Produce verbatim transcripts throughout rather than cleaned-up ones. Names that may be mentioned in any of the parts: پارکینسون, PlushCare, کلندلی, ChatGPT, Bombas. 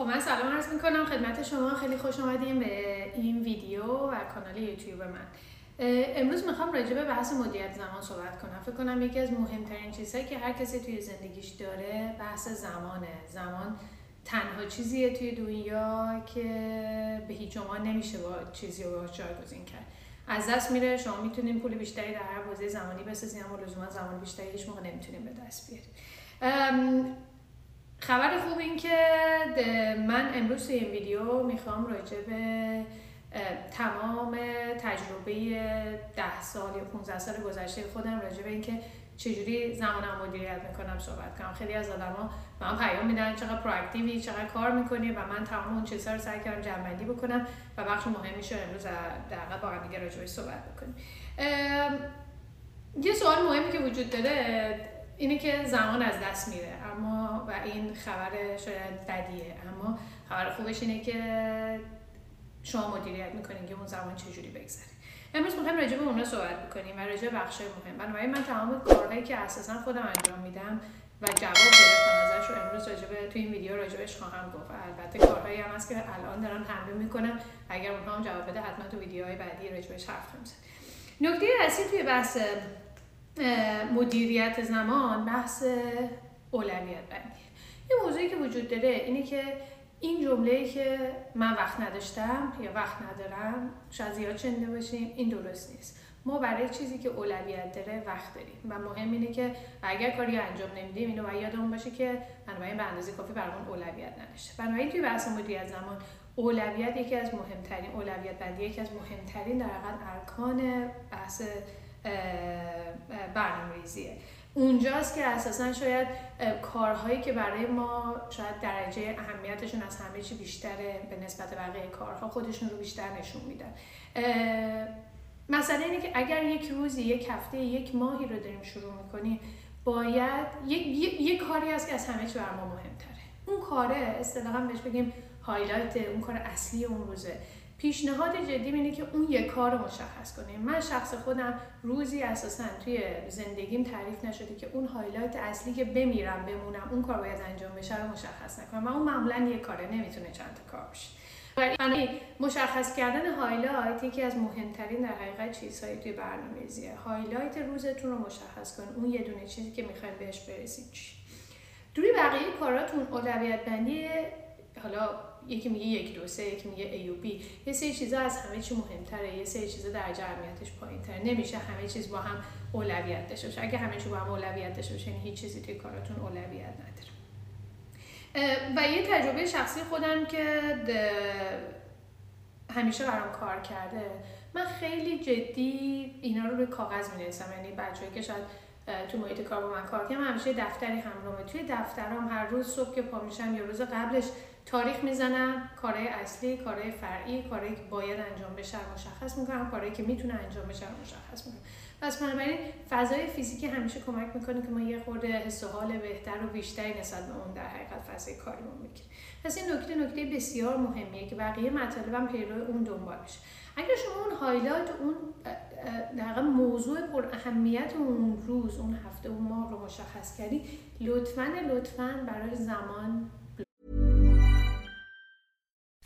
خب من سلام عرض میکنم خدمت شما. خیلی خوش آمدیم به این ویدیو و کانال یوتیوب من. امروز میخوام راجع به بحث مدیریت زمان صحبت کنم. فکر کنم یکی از مهمترین چیزهایی که هر کسی توی زندگیش داره بحث زمانه. زمان تنها چیزیه توی دنیا که به هیچ عنوان نمیشه با چیزی رو جایگزین کرد. از دست میره. شما میتونین پول بیشتری در هر بازه زمانی بسازین، اما لزوما زمان بیشتری هیچ موقع نمیتونین به دست بیارین. خبر خوب این که من امروز توی این ویدیو میخوام راجع به تمام تجربه ده سال یا پانزده سال گذشته خودم راجع به اینکه چجوری زمانم مدیریت میکنم صحبت کنم. خیلی از آدما به من پیام میدن چقدر پرواکتیوی، چقدر کار میکنی، و من تمام اون چیزها رو سعی کردم جمع‌بندی بکنم و بخش مهمی شد امروز در واقع با هم دیگه راجع بهش صحبت بکنیم. یه سوال مهمی که وجود داره اینه که زمان از دست میره، اما و این خبر شاید بدیه، اما خبر خوبش اینه که شما مدیریت میکنین که اون زمان چجوری بگذره. امروز میخوایم راجع به اونها صحبت بکنیم و راجع به بخشای مهم. بنابراین من تمام کارهایی که اساسا خودم انجام میدم و جواب گرفتم ازش رو امروز راجع به توی این ویدیو راجعش خواهم گفت. البته کارهایی هم هست که الان دارم حمله میکنم، اگر اونها هم جواب بده حتما تو ویدیوهای بعدی راجعش حرف میزنم. نکته اصلی توی بحث مدیریت زمان بحث اولویت بندیه. یه موضوعی که وجود داره اینه که این جمله‌ای که من وقت نداشتم یا وقت ندارم شاید زیاد شنیده باشیم، این درست نیست. ما برای چیزی که اولویت داره وقت داریم و مهم اینه که اگر کاری انجام نمیدیم اینو باید یادمون باشه که بنابراین به اندازه کافی برامون اولویت نداشته. بنابراین توی بحث مدیریت زمان اولویت یکی از مهمترین اولویت بندی یکی از مهمترین در واقع ارکان بحث برنامه‌ریزیه. اونجاست که اساساً شاید کارهایی که برای ما شاید درجه اهمیتشون از همه چی بیشتره به نسبت بقیه کارها خودشون رو بیشتر نشون میدن. مسئله اینه که اگر یک روزی، یک هفته، یک ماهی رو داریم شروع میکنیم، باید یک یک, یک کاری هست که از همه چی برای ما مهمتره. اون کاره اصطلاحاً بهش بگیم هایلایت، اون کار اصلی اون روزه. پیشنهاد جدی اینه که اون یک کار رو مشخص کنیم. من شخص خودم روزی اساساً توی زندگیم تعریف نشده که اون هایلایت اصلی که بمیرم بمونم اون کار باید انجام بشه رو مشخص نکنم. و اون معمولاً یک کاره، نمیتونه چند تا کار بشه. ولی مشخص کردن هایلایت یکی از مهمترین در حقیقت چیزهایی توی برنامه‌ریزیه. هایلایت روزتون رو مشخص کن. اون یه دونه چیزی که می‌خواید بهش برسید چی؟ توی بقیه کاراتون اولویت بندی، حالا یکی میگه یک دو سه، یکی میگه ای و بی. یه سری چیزا از همه چی مهمتره، یه سری چیزا درجه اهمیتش پایین‌تره. نمیشه همه چیز با هم اولویت داشته باشه. اگه همه چی با هم اولویت داشته باشه یعنی هیچ چیزی توی کارتون اولویت نداره. و یه تجربه شخصی خودم که همیشه برام کار کرده، من خیلی جدی اینا رو روی کاغذ می‌نویسم. یعنی بچه‌ای که شاید تو محیط کار با من کار کردم، همیشه دفتری همراهمه. توی دفترم هر روز صبح که پا میشم یا روز قبلش تاریخ میزنم، کارهای اصلی، کارهای فرعی، کارهایی که باید انجام بشه رو مشخص میکنم، کارهایی که میتونه انجام بشه رو مشخص میکنم. پس بنابراین فضای فیزیکی همیشه کمک میکنه که ما یه خورده حس و حال بهتر و بیشتری نسبت به اون در حقیقت فضای کاریمون میگیریم. پس این نکته نکته بسیار مهمیه که بقیه مطالبم پیرو اون دنبال بشه. اگر شما اون هایلایت، اون در واقع موضوع پر اهمیت اون روز، اون هفته، اون ماه رو مشخص کردید، لطفاً لطفاً برای زمان.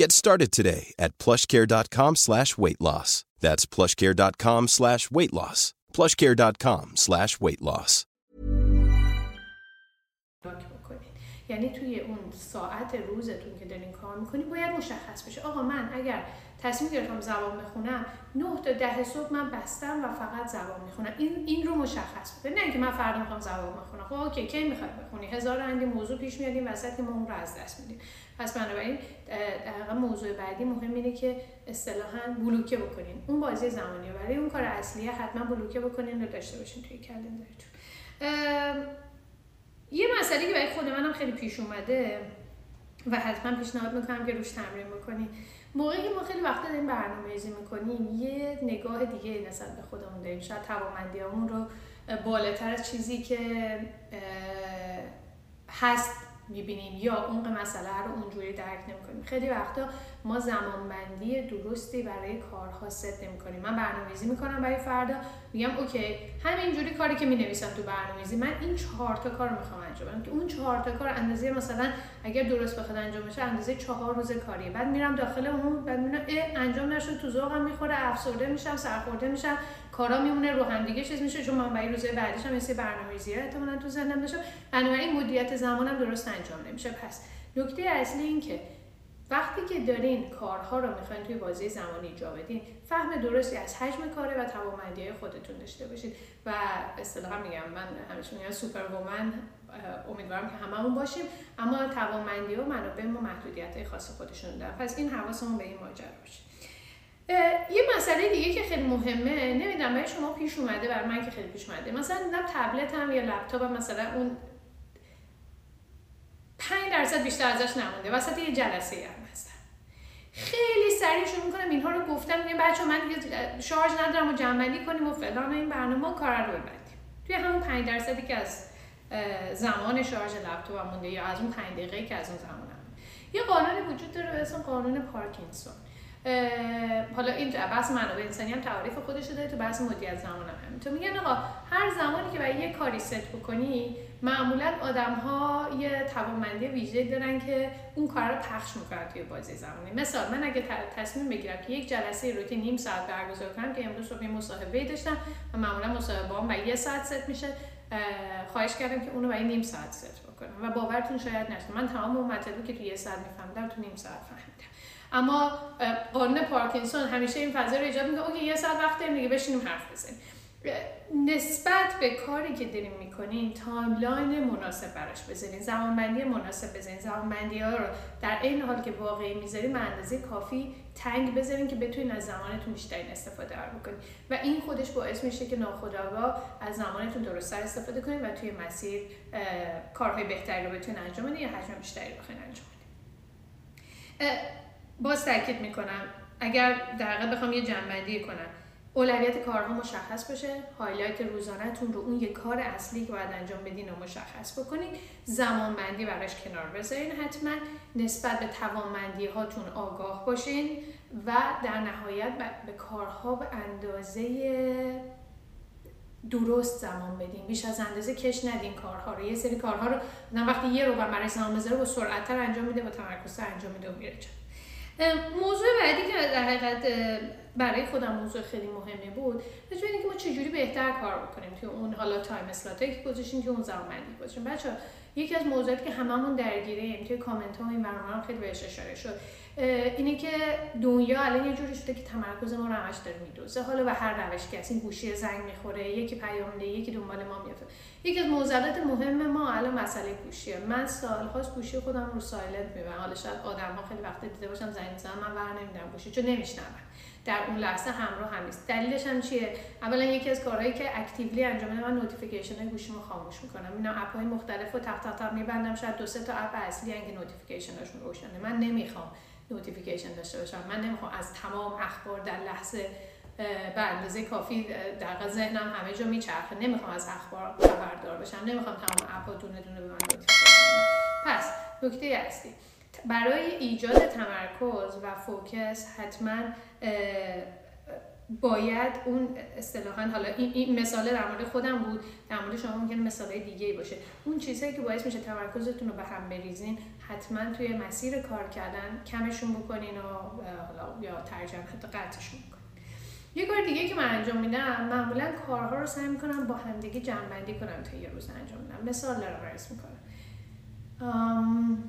Get started today at PlushCare.com slash weight loss. That's PlushCare.com slash weight loss. PlushCare.com slash weight loss. یعنی توی اون ساعت روزتون که دارین کار میکنی باید مشخص بشه. آقا من اگر تصمیم گرفتم زبان بخونم نه تا ده صبح من بستم و فقط زبان میخونم. این این رو مشخص بده. نه اینکه من فردا میخوام زبان بخونم. خب اوکی کی میخواد بخونی؟ هزار رنگ موضوع پیش میاد این وسط که ما اون رو از دست میدیم. پس بنابراین دقیقاً موضوع بعدی مهم اینه که اصطلاحاً بلوکه بکنین. اون بازی زمانیه. برای اون کار اصلیه حتما بلوکه بکنین رو داشته باشین توی کلندرتون. یه مسئله که برای خود منم خیلی پیش اومده و حتما پیشنهاد میکنم که روش تمرین بکنید، موقعی که ما خیلی وقتا داریم برنامه‌ریزی میکنیم یه نگاه دیگه نسبت به خودمون داریم، شاید توانمندیامون رو بالاتر از چیزی که هست میبینیم یا عمق مسئله رو اونجوری درک نمیکنیم. خیلی وقتا ما زمانبندی درستی برای کارها ست نمیکنیم. من برنامه‌ریزی میکنم برای فردا، میگم اوکی همینجوری کاری که مینویسم تو برنامه‌ریزی من این چهار تا کارو میخوام انجام بدم که اون چهار تا کار اندازه مثلا اگر درست بخواد انجام بشه اندازه چهار روز کاریه. بعد میرم داخل اون، بعد میبینم انجام نشد، تو ذوقم میخوره، افسرده میشم، سرخورده میشم، کارا میمونه رو هم دیگه چیز میشه، چون من برای روزهای بعدش هم این برنامه‌ریزی رو احتمالاً تو ذهنم داشتم. بنابراین مدیریت زمانم درست انجام نمیشه. پس نکته اصلی این که وقتی که دارین کارها رو میخواین توی بازه زمانی جا بدین، فهم درستی از حجم کاره و توانمندی‌های خودتون داشته باشید و اصطلاحاً میگم من همیشه میگم سوپرومن امیدوارم که هممون باشیم، اما توانمندی‌ها و منابع ما محدودیت‌های خاص خودشون دارن. پس این حواسمون به این ماجرا باشه. یه مسئله دیگه که خیلی مهمه، نمیدونم برای شما پیش اومده، برای من که خیلی پیش اومده، مثلا دیدم تبلتم یا لپتاپم مثلا اون پنج درصد بیشتر ازش نمونده وسط یه جلسه هم هستم، خیلی سریع شروع میکنم اینها رو گفتم میگم بچه‌ها من شارژ ندارم و جمع‌بندی کنیم و فلان، این برنامه کار رو ببندیم توی همون پنج درصدی که از زمان شارژ لپتاپم مونده یا از اون پنج دقیقه‌ای که از اون زمانم. یه قانونی وجود داره به اسم قانون پارکینسون. حالا این بحث منابع انسانی هم تعریف خودش داره، تو بحث مدیریت زمان هم تو میگن آقا هر زمانی که برای یه کاری ست بکنی معمولا آدم‌ها یه توانمندی ویژه‌ای دارن که اون کار رو پخش می‌کنن توی بازه زمانی. مثلا من اگه تصمیم بگیرم که یک جلسه روتین نیم ساعت برگزار کنم که امروز صبح مصاحبه‌ای داشتم و معمولا مصاحبه‌ام برای یه ساعت ست میشه، خواهش کردم که اونو برای نیم ساعت ست بکنم و باورتون شاید نشه من تمام اون مطلبی که توی یه ساعت می‌فهمیدم تو نیم ساعت فهمیدم. اما قانون پارکینسون همیشه این فضا رو ایجاد می‌کنه اوکی یه ساعت وقت داریم دیگه بشینیم حرف بزنیم. نسبت به کاری که دارین میکنین تایملاین مناسب براش بذارین، زمانبندی مناسب بذارین، زمانبندی‌ها رو در عین حال که واقعی میذارین به اندازه کافی تنگ بذارین که بتونین از زمانتون بیشترین استفاده رو بکنین و این خودش باعث میشه که ناخودآگاه از زمانتون درست‌تر استفاده کنین و توی مسیر کارهای بهتری رو بتونین انجام بدین یا حجم بیشتری بخواین انجام بدین. باز تاکید میکنم اگر در واقع بخوام یه جمع‌بندی کنم، اولویت کارها مشخص بشه، هایلایت روزانه‌تون رو اون یک کار اصلی که باید انجام بدین رو مشخص بکنید، زمانبندی براش کنار بذارین، حتما نسبت به توانمندی هاتون آگاه باشین و در نهایت به کارها به اندازه درست زمان بدین، بیش از اندازه کش ندین کارها رو. یه سری کارها رو وقتی یه رو برای زمان بذاره با سرعت‌تر انجام میده و تمرکزتر انجام میده و میره. موضوع بعدی که در حقیقت برای خودم موضوع خیلی مهمی بود، راجع به اینکه ما چجوری بهتر کار بکنیم توی اون حالا تایم اسلاتایی که گذاشتیم، توی اون زمانبندی که گذاشتیم. بچه‌ها یکی از موضوعاتی که هممون درگیریم توی کامنت‌ها و این برنامه‌ها خیلی بهش اشاره شد، اینه که دنیا الان یه جوری شده که تمرکز ما رو همش داره میدوزه، حالا به هر روش که این گوشی زنگ میخوره، یکی پیام میده، یکی دنبال ما میافته. یکی از موضوعات مهم ما الان مسئله گوشیه. من سال‌هاست گوشی خودم رو سایلنت میبرم. حالا شاید آدم‌ها خیلی وقت دیده باشم زنگ می‌زنم من ور نمی‌دارم گوشی، چون نمی‌شنوم. در اون لحظه همراه هم نیست. دلیلش هم چیه؟ اولا یکی از کارهایی که اکتیولی انجام میدم من نوتیفیکیشن‌های گوشیمو خاموش می‌کنم. اینا اپ‌های مختلفو تق تق تق می‌بندم. شاید دو سه تا اپ اصلی ان که نوتیفیکیشن‌هاشون روشنه. من نمی‌خوام نوتیفیکیشن داشته باشم. من نمی‌خوام از تمام اخبار در لحظه به اندازه کافی در ذهنم همه جا میچرخه. نمی‌خوام از اخبار خبردار بشم. نمی‌خوام تمام اپ‌ها دونه دونه به من نوتیفیکیشن بدن. پس نکته اصلی برای ایجاد تمرکز و فوکس حتما باید اون اصطلاحاً، حالا این, این مثال در مورد خودم بود، در مورد شما ممکنه مثالای دیگه باشه، اون چیزهایی که باعث میشه تمرکزتون رو به هم بریزین حتما توی مسیر کار کردن کمشون بکنین و حالا یا ترجمه حتی قطعشون بکنین. یه کار دیگه که من انجام میدم، معمولاً کارها رو سعی میکنم با هم دیگه جمع‌بندی کنم تا یه روز انجام بدم. مثال رو بررسی میکنم. ام...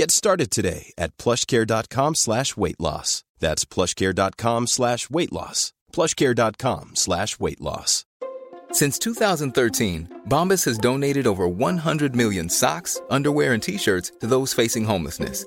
Get started today at PlushCare.com slash weight loss. That's PlushCare.com slash weight loss. PlushCare.com slash weight loss. Since two thousand thirteen, Bombas has donated over one hundred million socks, underwear, and T-shirts to those facing homelessness.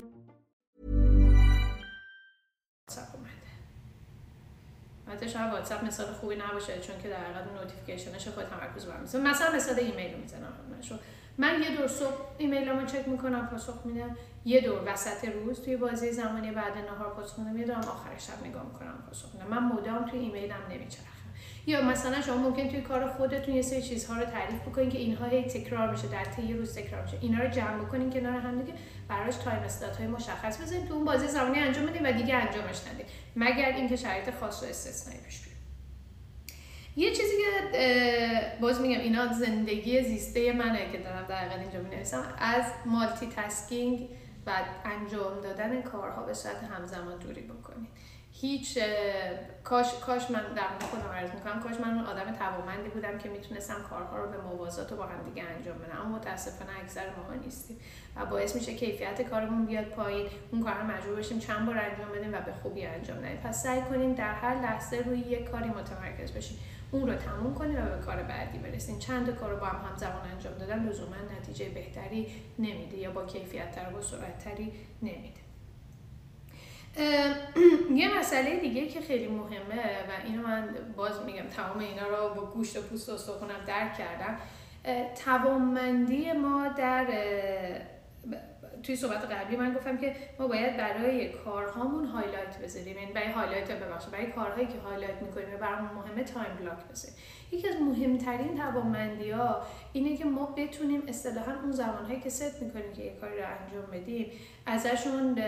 حتی شاید واتساپ مثال خوبی نباشه، چون که در حقیقت نوتیفیکیشنش خود تمرکز برم میزنم. مثلا مثال ایمیل رو میزنم. من یه دور صبح ایمیلامو چک میکنم پاسخ میدم، یه دور وسط روز توی بازه زمانی بعد نهار پاسخ میدم، یه دور آخر شب نگاه میکنم پاسخ میدم. من مدام توی ایمیلم نمیچرخم. یا مثلا شما ممکن توی کار خودتون یه سری چیزها رو تعریف بکنین که اینها هی تکرار میشه، در طی روز تکرار میشه، اینا رو جمع بکنین کنار هم دیگه، براش تایم استات‌های مشخص بزنین، تو اون بازه زمانی انجام بدین و دیگه انجامش ندین مگر اینکه شرایط خاص و استثنایی پیش بیاد. یه چیزی که باز میگم اینا زندگی زیسته منه که دارم در واقع اینجا می‌نویسم، از مالتی تاسکینگ و انجام دادن کارها به صورت همزمان دوری بکنین. هیچ کاش کاش من در مورد خودم عرض میکنم، کاش من اون آدم توانمندی بودم که میتونستم کارها رو به موازات و با هم دیگه انجام بدم، اما متاسفانه اکثر ماها نیستیم و باعث میشه کیفیت کارمون بیاد پایین، اون کارا مجبور بشیم چند بار انجام بدیم و به خوبی انجام ندیم. پس سعی کنیم در هر لحظه روی یک کاری متمرکز بشیم، اون رو تموم کنیم و به کار بعدی برسیم. چند تا کارو با هم همزمان انجام دادن لزوما نتیجه بهتری نمیده یا با کیفیت‌تر و سرعت‌تری نمیده. یه مسئله دیگه که خیلی مهمه و اینو من باز میگم تمام اینا رو با گوشت و پوست و استخونم درک کردم، توانمندی ما در توی صحبت قبلی من گفتم که ما باید برای کارهامون هایلایت بذاریم، یعنی برای هایلایت ببخشید برای کارهایی که هایلایت میکنیم و برامون مهمه تایم بلاک بذاریم. یکی از مهمترین توانمندی‌ها اینه که ما بتونیم اصطلاحاً اون زمانهایی که ست میکنیم که یه کاری رو انجام بدیم ازشون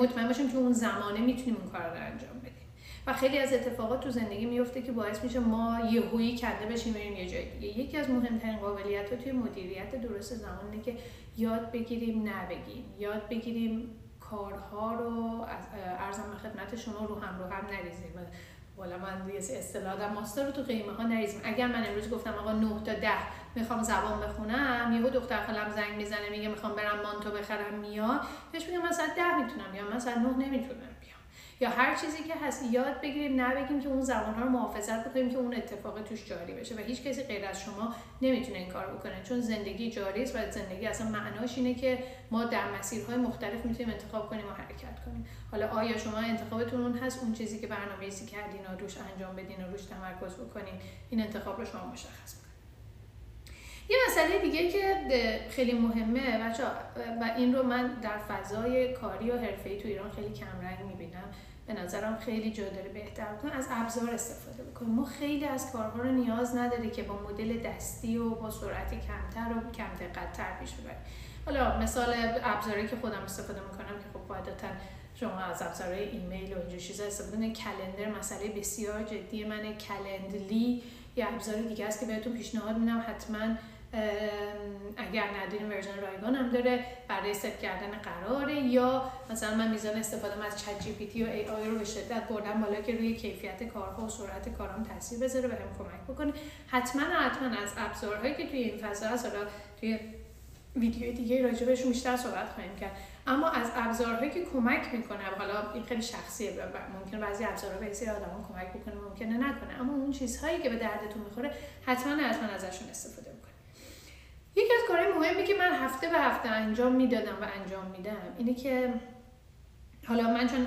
مطمئن باشیم که اون زمانه میتونیم اون کار رو انجام بدیم. و خیلی از اتفاقات تو زندگی میفته که باعث میشه ما یهویی کنده بشیم بریم یه جای دیگه. یکی از مهمترین قابلیت‌ها توی مدیریت درست زمانه که یاد بگیریم نبگیم، یاد بگیریم کارها رو ارزم خدمت شما رو هم رو هم نریزیم. والا من یه اصطلاح دارم، ماستر رو تو قیمه ها نریزیم. اگر من امروز گفتم آقا نه تا ده میخوام زبان بخونم، یهو دختر خالم زنگ میزنه میگه میخوام برم مانتو بخرم، میام بهش میگم من ساعت ده میتونم یا من ساعت نه نمیتونم بیام یا هر چیزی که هست. یاد بگیریم نبگیم که اون زبان‌ها رو محافظت بکنیم که اون اتفاق توش جاری بشه و هیچ کسی غیر از شما نمیتونه این کار بکنه، چون زندگی جاری است و زندگی اصلا معناش اینه که ما در مسیرهای مختلف میتونیم انتخاب کنیم و حرکت کنیم. حالا آیا شما انتخابتون اون هست اون چیزی که برنامه‌ریزی کردین و روش انجام بدین و روش تمرکز بکنین، این انتخاب رو شما مشخص کنید. یه مسئله دیگه که خیلی مهمه بچه‌ها و این رو من در فضای کاری و حرفه‌ای تو ایران خیلی کم رنگ می‌بینم، به نظرم خیلی جا داره بهتر بکنیم، از ابزار استفاده بکنیم. ما خیلی از کارها رو نیاز نداره که با مدل دستی و با سرعت کمتر و کم دقت‌تر پیش ببریم. حالا مثال ابزاری که خودم استفاده میکنم که خب قاعدتاً شما از ابزارهای ایمیل و اینجور چیزا استفاده می‌کنید. کلندر مسئله بسیار جدی منه. کلندلی یه ابزار دیگه است که بهتون پیشنهاد میدم حتماً اگر نداریم ورژن رایگان هم داره برای ست کردن قراره، یا مثلا من میزان استفاده از چت جی پی تی و ای آی رو به شدت بردم بالا که روی کیفیت کارها و سرعت کارام تاثیر بذاره و هم کمک بکنه. حتما حتما از ابزارهایی که توی این فضا هست، حالا توی ویدیوی دیگه راجبش بیشتر صحبت خواهیم کرد، اما از ابزارهایی که کمک میکنه، حالا این خیلی شخصیه، ممکنه بعضی ابزارها به سری آدما کمک بکنه، ممکنه نکنه، اما اون چیزهایی که به دردتون میخوره حتما حتما ازشون استفاده بکنید. یکی از کارهای مهمی که من هفته به هفته انجام میدادم و انجام میدم اینه که حالا من چون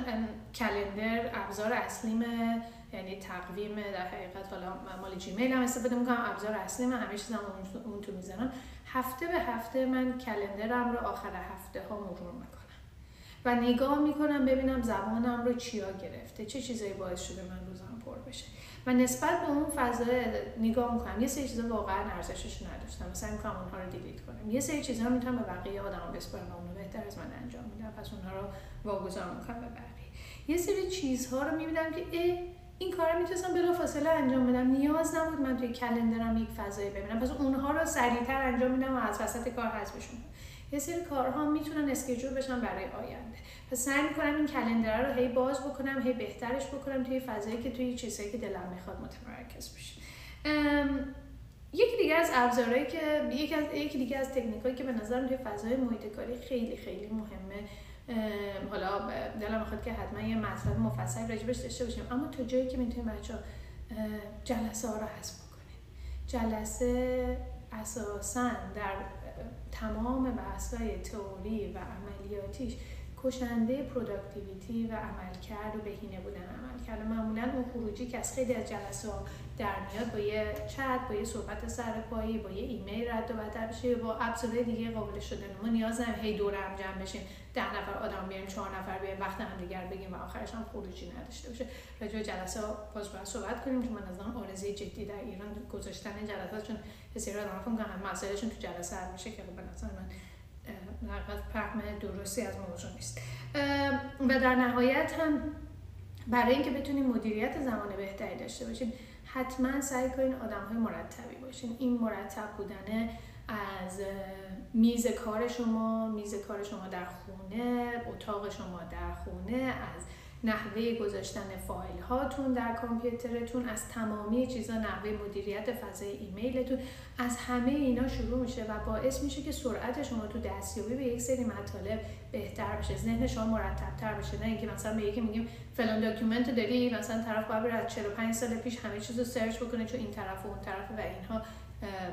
کلندر ابزار اصلیمه، یعنی تقویم در حقیقت، حالا مال جیمیل هم استفاده میکنم، ابزار اصلیمه، همه چیزم اون تو میزنم. هفته به هفته من کلندرم رو آخر هفته ها مرور میکنم و نگاه میکنم ببینم زبانم رو چیا گرفته، چه چیزایی باعث شده من روزم پر بشه و نسبت به اون فضا نگاه میکنم. یه سری چیزا واقعا ارزشش نداشتم، مثلا میگم اونها رو دیلیت کنم، یه سری چیزا میتونم به بقیه آدما بسپارم، اونو بهتر از من انجام میدم، پس اونها رو واگذار میکنم به بقیه. یه سری چیزها رو میبینم که اه این کارا میتونستم بلافاصله انجام بدم، نیاز نبود من توی کلندرم یک فضایی ببینم، پس اونها رو سریعتر انجام میدم و از وسط کار حذفش میکنم. یه سری کارها میتونن اسکیجول بشن برای آینده، پس سعی میکنم این کلندر رو هی باز بکنم، هی بهترش بکنم توی فضایی که توی چیزایی که دلم میخواد متمرکز بشه. یکی دیگه از ابزارهایی که یکی از یکی دیگه از تکنیکایی که به نظرم توی فضای محیط کاری خیلی خیلی مهمه، حالا دلم میخواد که حتما یه مطلب مفصل راجبش داشته باشیم، اما تو جایی که میتونیم بچه‌ها جلسه ها رو حذف بکنیم. جلسه اساساً در تمام بحث‌های تئوری و عملیاتیش کشنده پروداکتیویتی و عملکرد و بهینه بودن عملکرد. معمولاً اون خروجی که از خیلی از جلسه‌ها در میاد با یه چت، با یه صحبت سرپایی، با یه ایمیل رد و بدل بشه، با ابزارهای دیگه قابل شدن. ما نیاز نداریم هی دور هم جمع بشیم، ده نفر آدم بیاریم، چهار نفر بیاریم، وقت همدیگه رو بگیم و آخرش هم خروجی نداشته باشه. راجع به جلسه‌ها باز باید صحبت کنیم که من از اون آرزوی جدی در ایران گذاشتن جلسات، چون بسیار آدم‌ها فکر می‌کنن مسائلشون تو جلسه حل میشه، که به نظر من نقد فهم درستی از موضوع نیست. و در نهایت هم برای اینکه بتونیم مدیریت زمان بهتری داشته باشیم، حتما سعی کنین آدم‌های مرتبی باشین. این مرتب بودن از میز کار شما، میز کار شما در خونه، اتاق شما در خونه، از نحوه گذاشتن فایل هاتون در کامپیوترتون، از تمامی چیزا، نحوه مدیریت فضای ایمیلتون، از همه اینا شروع میشه و باعث میشه که سرعت شما تو دستیابی به یک سری مطالب بهتر بشه، ذهن شما مرتب‌تر بشه. نه اینکه مثلا به یکی میگیم فلان داکیومنتو داری، مثلا طرف باید بره از چهل و پنج سال پیش همه چیزو سرچ بکنه، چون این طرف و اون طرف و اینها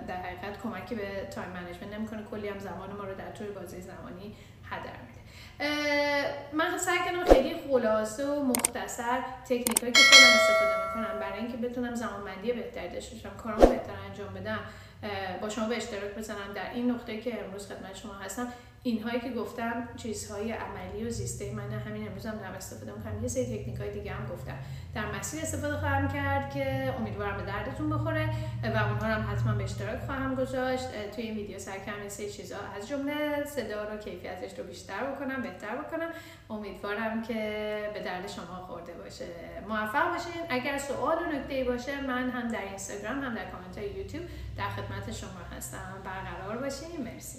در حقیقت کمکی به تایم منیجمنت نمیکنه، کلی هم زمان ما رو در طول بازی زمانی هدر میده. من سعی کردم خیلی خلاصه و مختصر تکنیکایی که خودم استفاده میکنم برای اینکه بتونم زمانبندی بهتری داشته باشم، کارامو بهتر انجام بدم، با شما به اشتراک بذارم در این نقطه که امروز خدمت شما هستم. اینهایی که گفتم چیزهای عملی و زیسته من همین امروز هم دارم استفاده میکنم. یه سری تکنیکای دیگه هم گفتم در مسیر استفاده خواهم کرد که امیدوارم به دردتون بخوره و اونها رو هم حتما به اشتراک خواهم گذاشت. توی این ویدیو سعی کردم یه سری چیزا از جمله صدا رو، کیفیتش رو بیشتر بکنم، بهتر بکنم. امیدوارم که به درد شما خورده باشه. موفق باشین. اگر سوال و نکته‌ای باشه، من هم در اینستاگرام هم در کامنت‌های یوتیوب در خدمت شما هستم. برقرار باشین. مرسی.